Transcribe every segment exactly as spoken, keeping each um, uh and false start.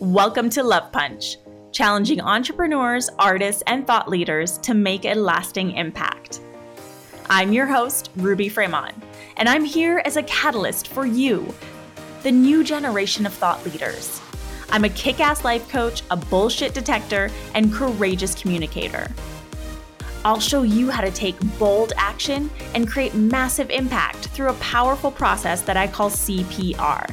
Welcome to Love Punch, challenging entrepreneurs, artists, and thought leaders to make a lasting impact. I'm your host, Ruby Fremon, and I'm here as a catalyst for you, the new generation of thought leaders. I'm a kick-ass life coach, a bullshit detector, and courageous communicator. I'll show you how to take bold action and create massive impact through a powerful process that I call C P R.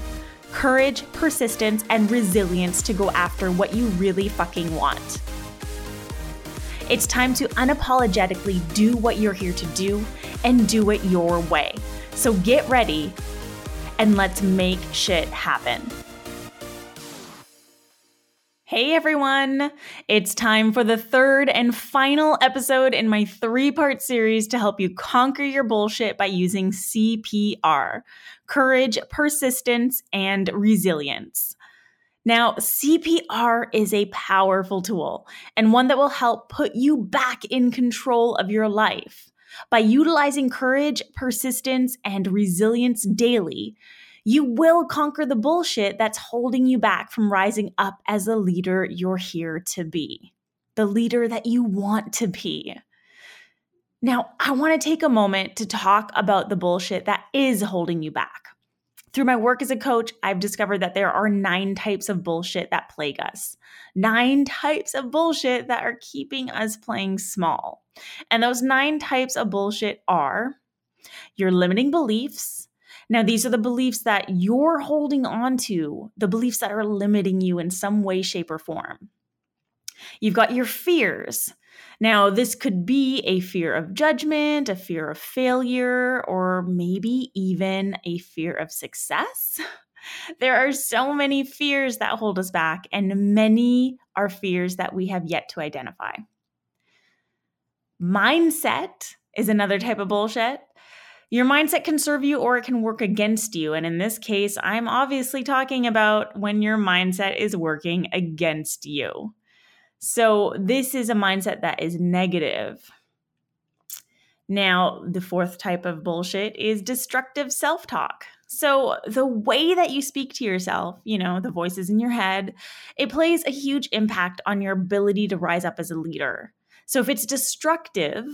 Courage, persistence, and resilience to go after what you really fucking want. It's time to unapologetically do what you're here to do and do it your way. So get ready and let's make shit happen. Hey everyone, it's time for the third and final episode in my three-part series to help you conquer your bullshit by using C P R. Courage, persistence, and resilience. Now, C P R is a powerful tool and one that will help put you back in control of your life. By utilizing courage, persistence, and resilience daily, you will conquer the bullshit that's holding you back from rising up as the leader you're here to be, the leader that you want to be. Now, I want to take a moment to talk about the bullshit that is holding you back. Through my work as a coach, I've discovered that there are nine types of bullshit that plague us. Nine types of bullshit that are keeping us playing small. And those nine types of bullshit are your limiting beliefs. Now, these are the beliefs that you're holding on to, the beliefs that are limiting you in some way, shape, or form. You've got your fears. Now, this could be a fear of judgment, a fear of failure, or maybe even a fear of success. There are so many fears that hold us back, and many are fears that we have yet to identify. Mindset is another type of bullshit. Your mindset can serve you or it can work against you. And in this case, I'm obviously talking about when your mindset is working against you. So this is a mindset that is negative. Now, the fourth type of bullshit is destructive self-talk. So the way that you speak to yourself, you know, the voices in your head, it plays a huge impact on your ability to rise up as a leader. So if it's destructive,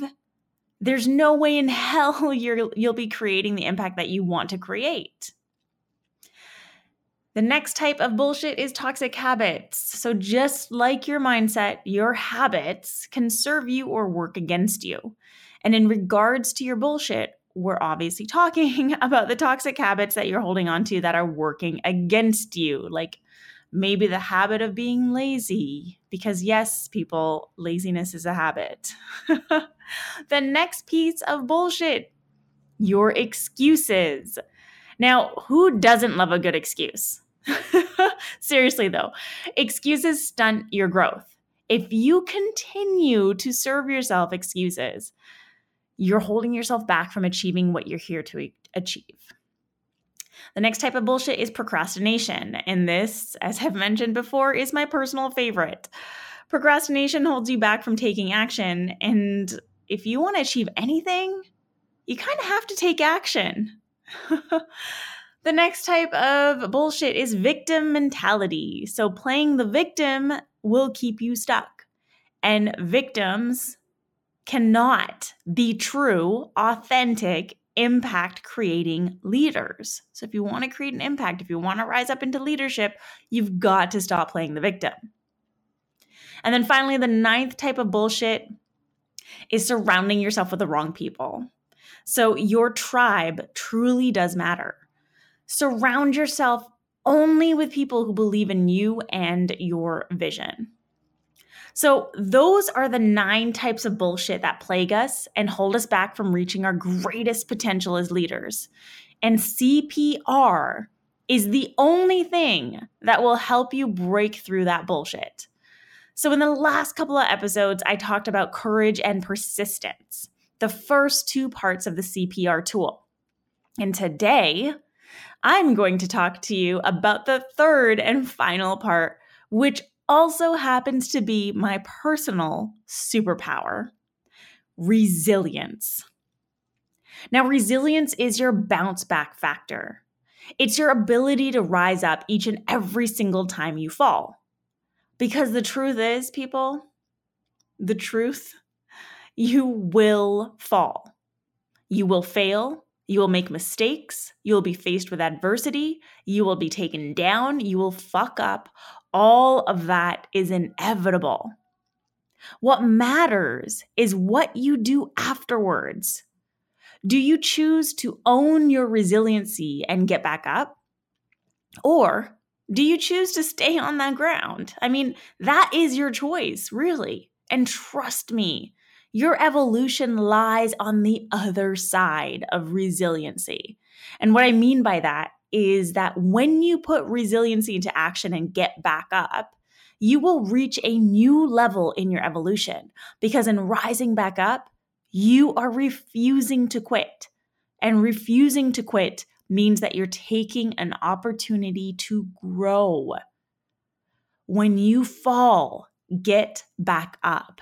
there's no way in hell you're, you'll be creating the impact that you want to create. The next type of bullshit is toxic habits. So just like your mindset, your habits can serve you or work against you. And in regards to your bullshit, we're obviously talking about the toxic habits that you're holding on to that are working against you. Like maybe the habit of being lazy. Because yes, people, laziness is a habit. The next piece of bullshit, your excuses. Now, who doesn't love a good excuse? Seriously, though, excuses stunt your growth. If you continue to serve yourself excuses, you're holding yourself back from achieving what you're here to achieve. The next type of bullshit is procrastination. And this, as I've mentioned before, is my personal favorite. Procrastination holds you back from taking action. And if you want to achieve anything, you kind of have to take action. The next type of bullshit is victim mentality. So playing the victim will keep you stuck. And victims cannot be true, authentic, impact-creating leaders. So if you want to create an impact, if you want to rise up into leadership, you've got to stop playing the victim. And then finally, the ninth type of bullshit is surrounding yourself with the wrong people. So your tribe truly does matter. Surround yourself only with people who believe in you and your vision. So those are the nine types of bullshit that plague us and hold us back from reaching our greatest potential as leaders. And C P R is the only thing that will help you break through that bullshit. So in the last couple of episodes, I talked about courage and persistence, the first two parts of the C P R tool. And today, I'm going to talk to you about the third and final part, which also happens to be my personal superpower, resilience. Now, resilience is your bounce back factor. It's your ability to rise up each and every single time you fall. Because the truth is, people, the truth, you will fall. You will fail. You will make mistakes. You will be faced with adversity. You will be taken down. You will fuck up. All of that is inevitable. What matters is what you do afterwards. Do you choose to own your resiliency and get back up? Or do you choose to stay on that ground? I mean, that is your choice, really. And trust me, your evolution lies on the other side of resiliency. And what I mean by that is that when you put resiliency into action and get back up, you will reach a new level in your evolution, because in rising back up, you are refusing to quit. And refusing to quit means that you're taking an opportunity to grow. When you fall, get back up.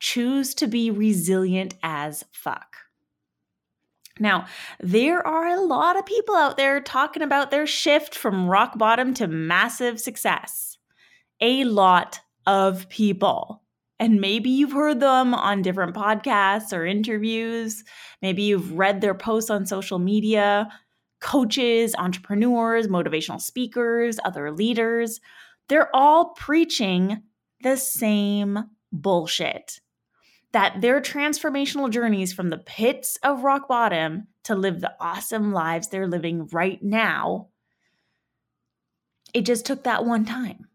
Choose to be resilient as fuck. Now, there are a lot of people out there talking about their shift from rock bottom to massive success. A lot of people. And maybe you've heard them on different podcasts or interviews. Maybe you've read their posts on social media. Coaches, entrepreneurs, motivational speakers, other leaders. They're all preaching the same bullshit. That their transformational journeys from the pits of rock bottom to live the awesome lives they're living right now, it just took that one time.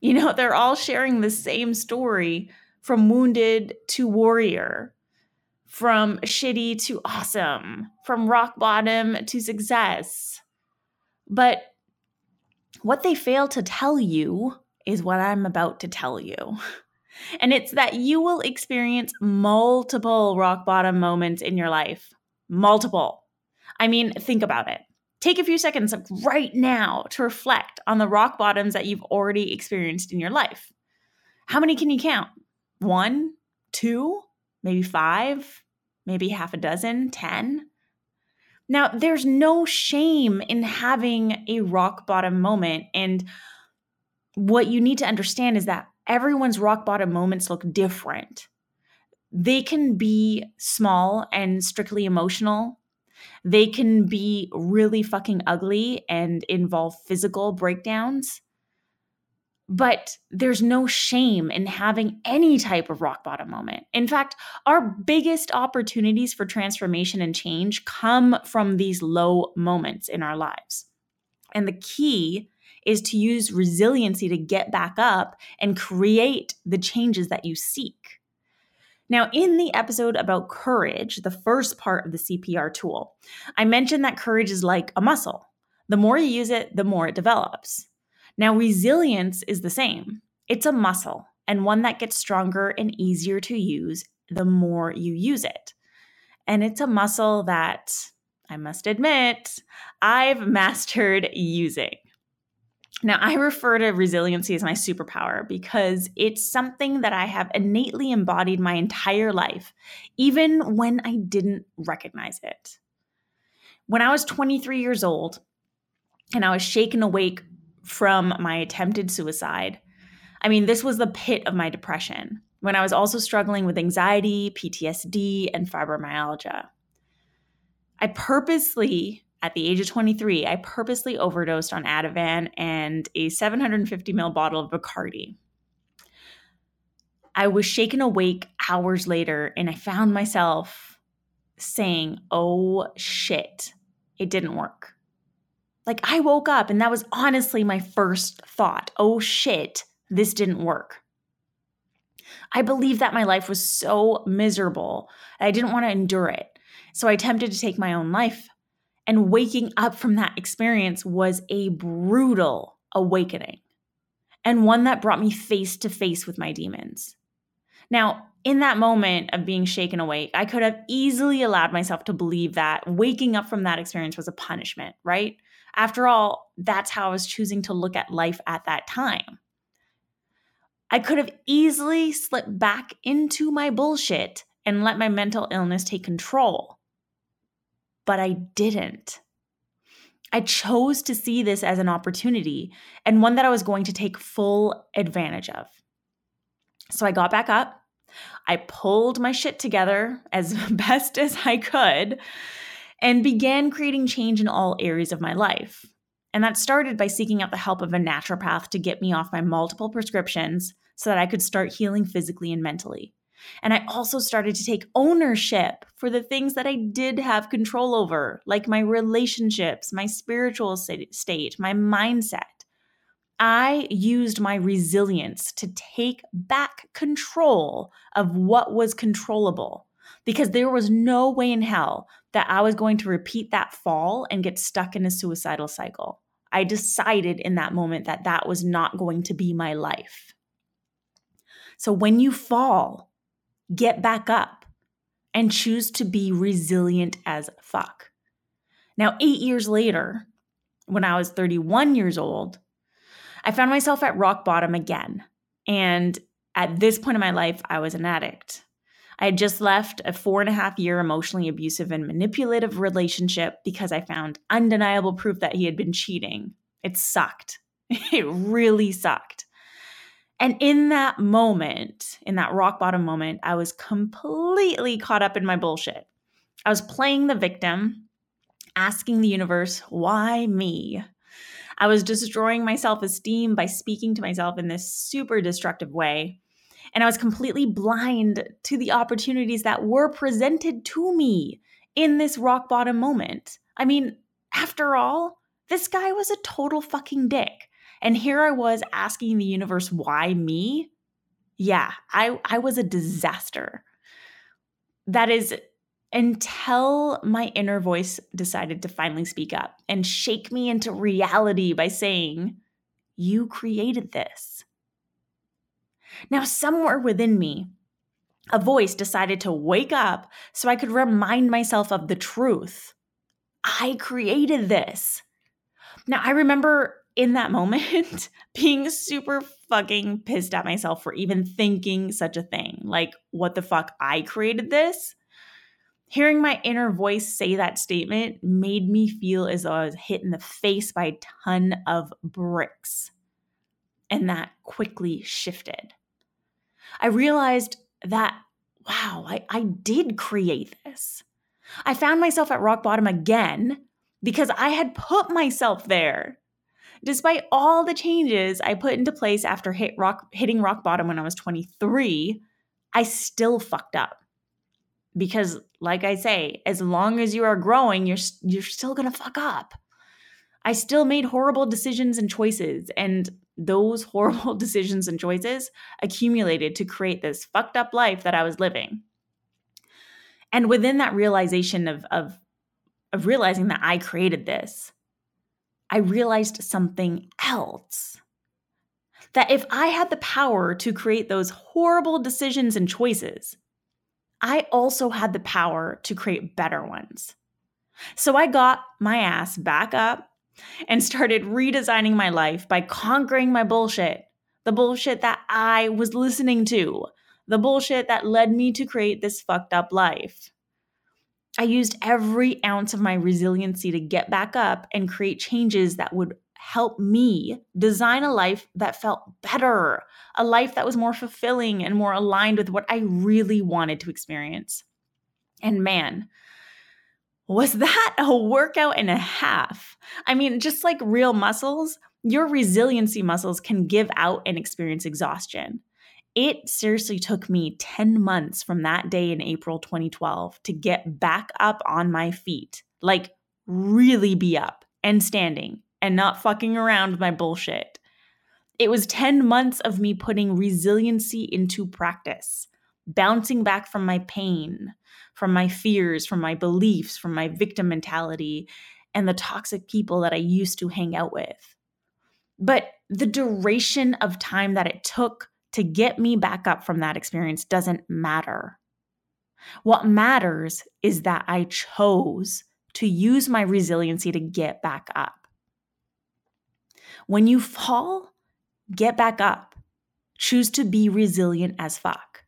You know, they're all sharing the same story, from wounded to warrior, from shitty to awesome, from rock bottom to success. But what they fail to tell you is what I'm about to tell you. And it's that you will experience multiple rock bottom moments in your life. Multiple. I mean, think about it. Take a few seconds right now to reflect on the rock bottoms that you've already experienced in your life. How many can you count? One, two, maybe five, maybe half a dozen, ten? Now, there's no shame in having a rock bottom moment. And what you need to understand is that everyone's rock bottom moments look different. They can be small and strictly emotional. They can be really fucking ugly and involve physical breakdowns. But there's no shame in having any type of rock bottom moment. In fact, our biggest opportunities for transformation and change come from these low moments in our lives. And the key is to use resiliency to get back up and create the changes that you seek. Now, in the episode about courage, the first part of the C P R tool, I mentioned that courage is like a muscle. The more you use it, the more it develops. Now, resilience is the same. It's a muscle, and one that gets stronger and easier to use the more you use it. And it's a muscle that, I must admit, I've mastered using. Now, I refer to resiliency as my superpower because it's something that I have innately embodied my entire life, even when I didn't recognize it. When I was twenty-three years old and I was shaken awake from my attempted suicide, I mean, this was the pit of my depression, when I was also struggling with anxiety, P T S D, and fibromyalgia. I purposely... At the age of twenty-three, I purposely overdosed on Ativan and a seven hundred fifty milliliter bottle of Bacardi. I was shaken awake hours later, and I found myself saying, oh shit, it didn't work. Like, I woke up and that was honestly my first thought. Oh shit, this didn't work. I believed that my life was so miserable that I didn't want to endure it. So I attempted to take my own life. And waking up from that experience was a brutal awakening, and one that brought me face to face with my demons. Now, in that moment of being shaken awake, I could have easily allowed myself to believe that waking up from that experience was a punishment, right? After all, that's how I was choosing to look at life at that time. I could have easily slipped back into my bullshit and let my mental illness take control. But I didn't. I chose to see this as an opportunity and one that I was going to take full advantage of. So I got back up. I pulled my shit together as best as I could and began creating change in all areas of my life. And that started by seeking out the help of a naturopath to get me off my multiple prescriptions so that I could start healing physically and mentally. And I also started to take ownership for the things that I did have control over, like my relationships, my spiritual state, my mindset. I used my resilience to take back control of what was controllable, because there was no way in hell that I was going to repeat that fall and get stuck in a suicidal cycle. I decided in that moment that that was not going to be my life. So when you fall, get back up and choose to be resilient as fuck. Now, eight years later, when I was thirty-one years old, I found myself at rock bottom again. And at this point in my life, I was an addict. I had just left a four and a half year emotionally abusive and manipulative relationship because I found undeniable proof that he had been cheating. It sucked. It really sucked. And in that moment, in that rock bottom moment, I was completely caught up in my bullshit. I was playing the victim, asking the universe, why me? I was destroying my self-esteem by speaking to myself in this super destructive way. And I was completely blind to the opportunities that were presented to me in this rock bottom moment. I mean, after all, this guy was a total fucking dick. And here I was asking the universe, why me? Yeah, I, I was a disaster. That is until my inner voice decided to finally speak up and shake me into reality by saying, you created this. Now, somewhere within me, a voice decided to wake up so I could remind myself of the truth. I created this. Now, I remember in that moment being super fucking pissed at myself for even thinking such a thing. Like, what the fuck? I created this? Hearing my inner voice say that statement made me feel as though I was hit in the face by a ton of bricks. And that quickly shifted. I realized that, wow, I, I did create this. I found myself at rock bottom again because I had put myself there. Despite all the changes I put into place after hit rock, hitting rock bottom when I was twenty-three, I still fucked up. Because like I say, as long as you are growing, you're you're still going to fuck up. I still made horrible decisions and choices, and those horrible decisions and choices accumulated to create this fucked up life that I was living. And within that realization of, of, of realizing that I created this, I realized something else. That if I had the power to create those horrible decisions and choices, I also had the power to create better ones. So I got my ass back up and started redesigning my life by conquering my bullshit, the bullshit that I was listening to, the bullshit that led me to create this fucked up life. I used every ounce of my resiliency to get back up and create changes that would help me design a life that felt better, a life that was more fulfilling and more aligned with what I really wanted to experience. And man, was that a workout and a half? I mean, just like real muscles, your resiliency muscles can give out and experience exhaustion. It seriously took me ten months from that day in April twenty twelve to get back up on my feet, like really be up and standing, and not fucking around with my bullshit. It was ten months of me putting resiliency into practice, bouncing back from my pain, from my fears, from my beliefs, from my victim mentality, and the toxic people that I used to hang out with. But the duration of time that it took to get me back up from that experience doesn't matter. What matters is that I chose to use my resiliency to get back up. When you fall, get back up. Choose to be resilient as fuck.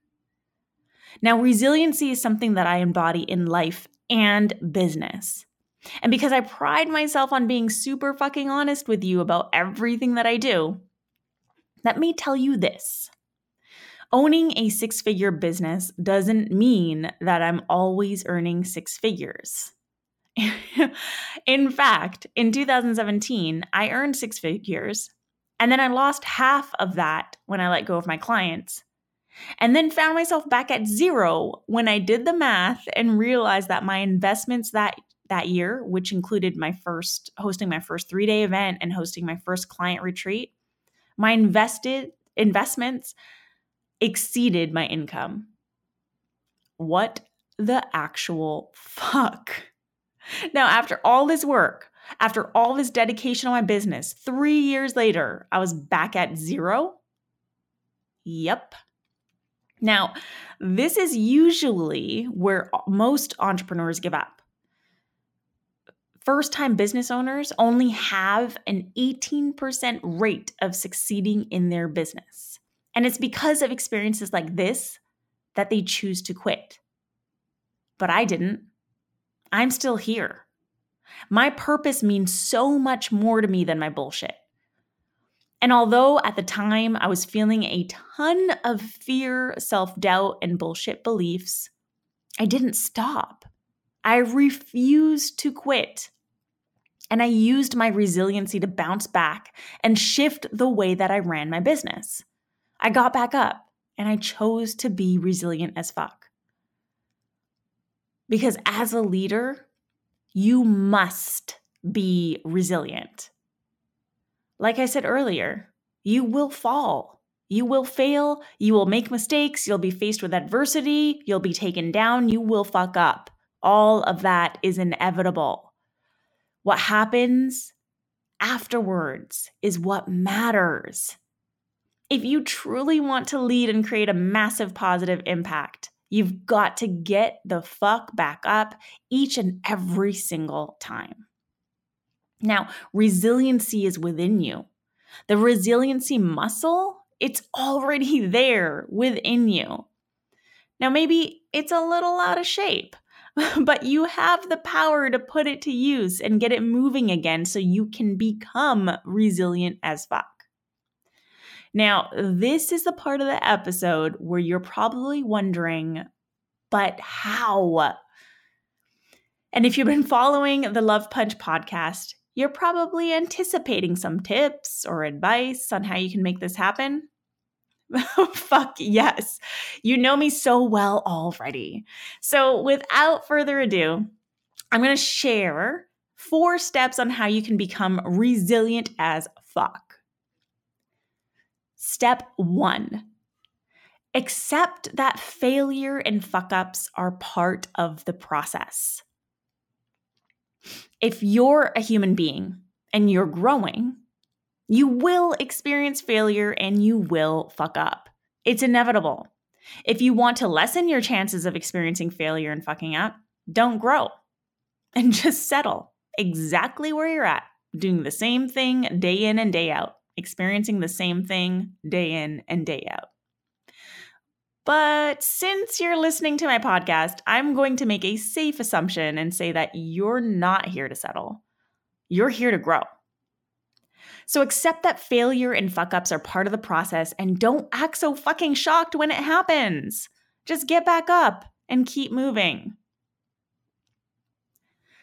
Now, resiliency is something that I embody in life and business. And because I pride myself on being super fucking honest with you about everything that I do, let me tell you this. Owning a six-figure business doesn't mean that I'm always earning six figures. In fact, in two thousand seventeen, I earned six figures, and then I lost half of that when I let go of my clients, and then found myself back at zero when I did the math and realized that my investments that that year, which included my first hosting my first three-day event and hosting my first client retreat, my invested investments exceeded my income. What the actual fuck? Now, after all this work, after all this dedication on my business, three years later, I was back at zero? Yep. Now, this is usually where most entrepreneurs give up. First-time business owners only have an eighteen percent rate of succeeding in their business. And it's because of experiences like this that they choose to quit. But I didn't. I'm still here. My purpose means so much more to me than my bullshit. And although at the time I was feeling a ton of fear, self-doubt, and bullshit beliefs, I didn't stop. I refused to quit. And I used my resiliency to bounce back and shift the way that I ran my business. I got back up and I chose to be resilient as fuck. Because as a leader, you must be resilient. Like I said earlier, you will fall. You will fail. You will make mistakes. You'll be faced with adversity. You'll be taken down. You will fuck up. All of that is inevitable. What happens afterwards is what matters. If you truly want to lead and create a massive positive impact, you've got to get the fuck back up each and every single time. Now, resiliency is within you. The resiliency muscle, it's already there within you. Now, maybe it's a little out of shape, but you have the power to put it to use and get it moving again so you can become resilient as fuck. Now, this is the part of the episode where you're probably wondering, but how? And if you've been following the Love Punch podcast, you're probably anticipating some tips or advice on how you can make this happen. Fuck yes. You know me so well already. So without further ado, I'm going to share four steps on how you can become resilient as fuck. Step one, accept that failure and fuck-ups are part of the process. If you're a human being and you're growing, you will experience failure and you will fuck up. It's inevitable. If you want to lessen your chances of experiencing failure and fucking up, don't grow and just settle exactly where you're at, doing the same thing day in and day out. Experiencing the same thing day in and day out. But since you're listening to my podcast, I'm going to make a safe assumption and say that you're not here to settle. You're here to grow. So accept that failure and fuck-ups are part of the process and don't act so fucking shocked when it happens. Just get back up and keep moving.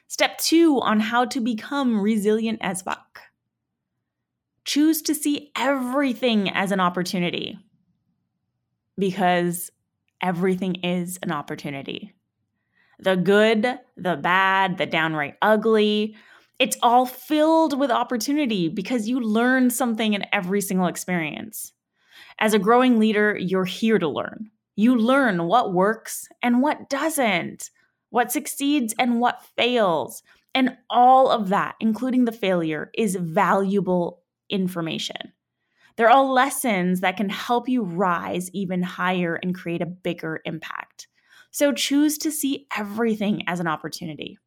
Step two on how to become resilient as fuck. Choose to see everything as an opportunity because everything is an opportunity. The good, the bad, the downright ugly, it's all filled with opportunity because you learn something in every single experience. As a growing leader, you're here to learn. You learn what works and what doesn't, what succeeds and what fails. And all of that, including the failure, is valuable information. They're all lessons that can help you rise even higher and create a bigger impact. So choose to see everything as an opportunity.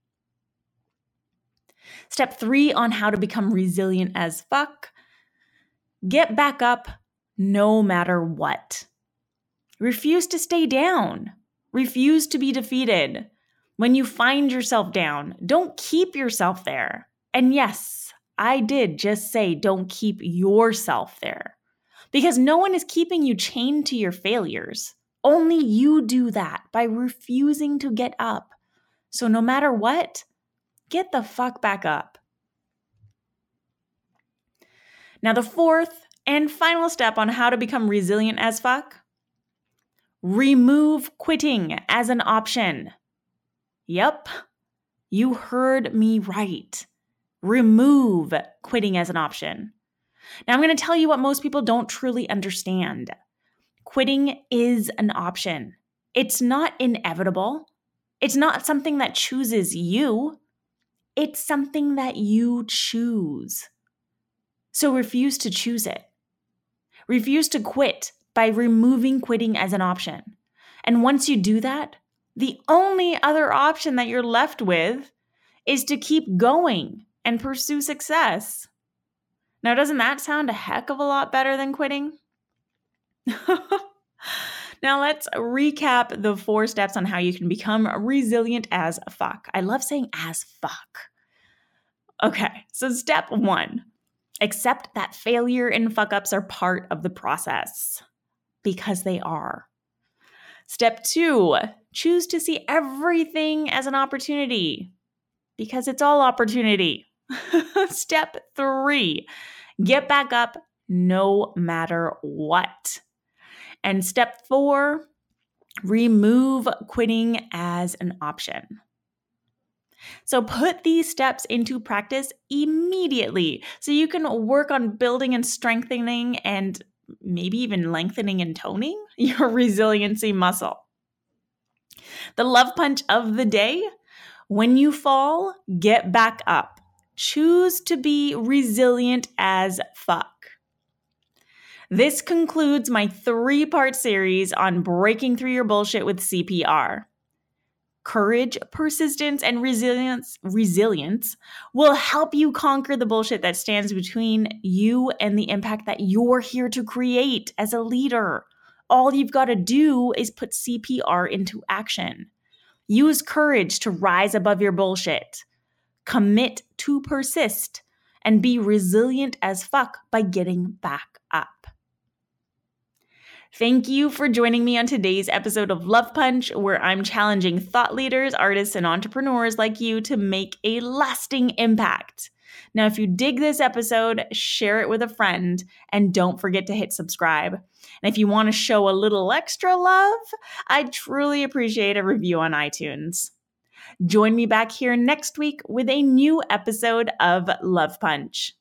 Step three on how to become resilient as fuck. Get back up no matter what. Refuse to stay down. Refuse to be defeated. When you find yourself down, don't keep yourself there. And yes, I did just say don't keep yourself there, because no one is keeping you chained to your failures. Only you do that by refusing to get up. So no matter what, get the fuck back up. Now, the fourth and final step on how to become resilient as fuck: remove quitting as an option. Yep, you heard me right. Remove quitting as an option. Now, I'm going to tell you what most people don't truly understand. Quitting is an option. It's not inevitable. It's not something that chooses you. It's something that you choose. So refuse to choose it. Refuse to quit by removing quitting as an option. And once you do that, the only other option that you're left with is to keep going and pursue success. Now, doesn't that sound a heck of a lot better than quitting? Now, let's recap the four steps on how you can become resilient as fuck. I love saying as fuck. Okay, so step one, accept that failure and fuck-ups are part of the process, because they are. Step two, choose to see everything as an opportunity, because it's all opportunity. Step three, get back up no matter what. And step four, remove quitting as an option. So put these steps into practice immediately so you can work on building and strengthening and maybe even lengthening and toning your resiliency muscle. The love punch of the day: when you fall, get back up. Choose to be resilient as fuck. This concludes my three-part series on breaking through your bullshit with C P R. Courage, persistence, and resilience, resilience will help you conquer the bullshit that stands between you and the impact that you're here to create as a leader. All you've got to do is put C P R into action. Use courage to rise above your bullshit. Commit to persist and be resilient as fuck by getting back up. Thank you for joining me on today's episode of Love Punch, where I'm challenging thought leaders, artists, and entrepreneurs like you to make a lasting impact. Now, if you dig this episode, share it with a friend, and don't forget to hit subscribe. And if you want to show a little extra love, I'd truly appreciate a review on iTunes. Join me back here next week with a new episode of Love Punch.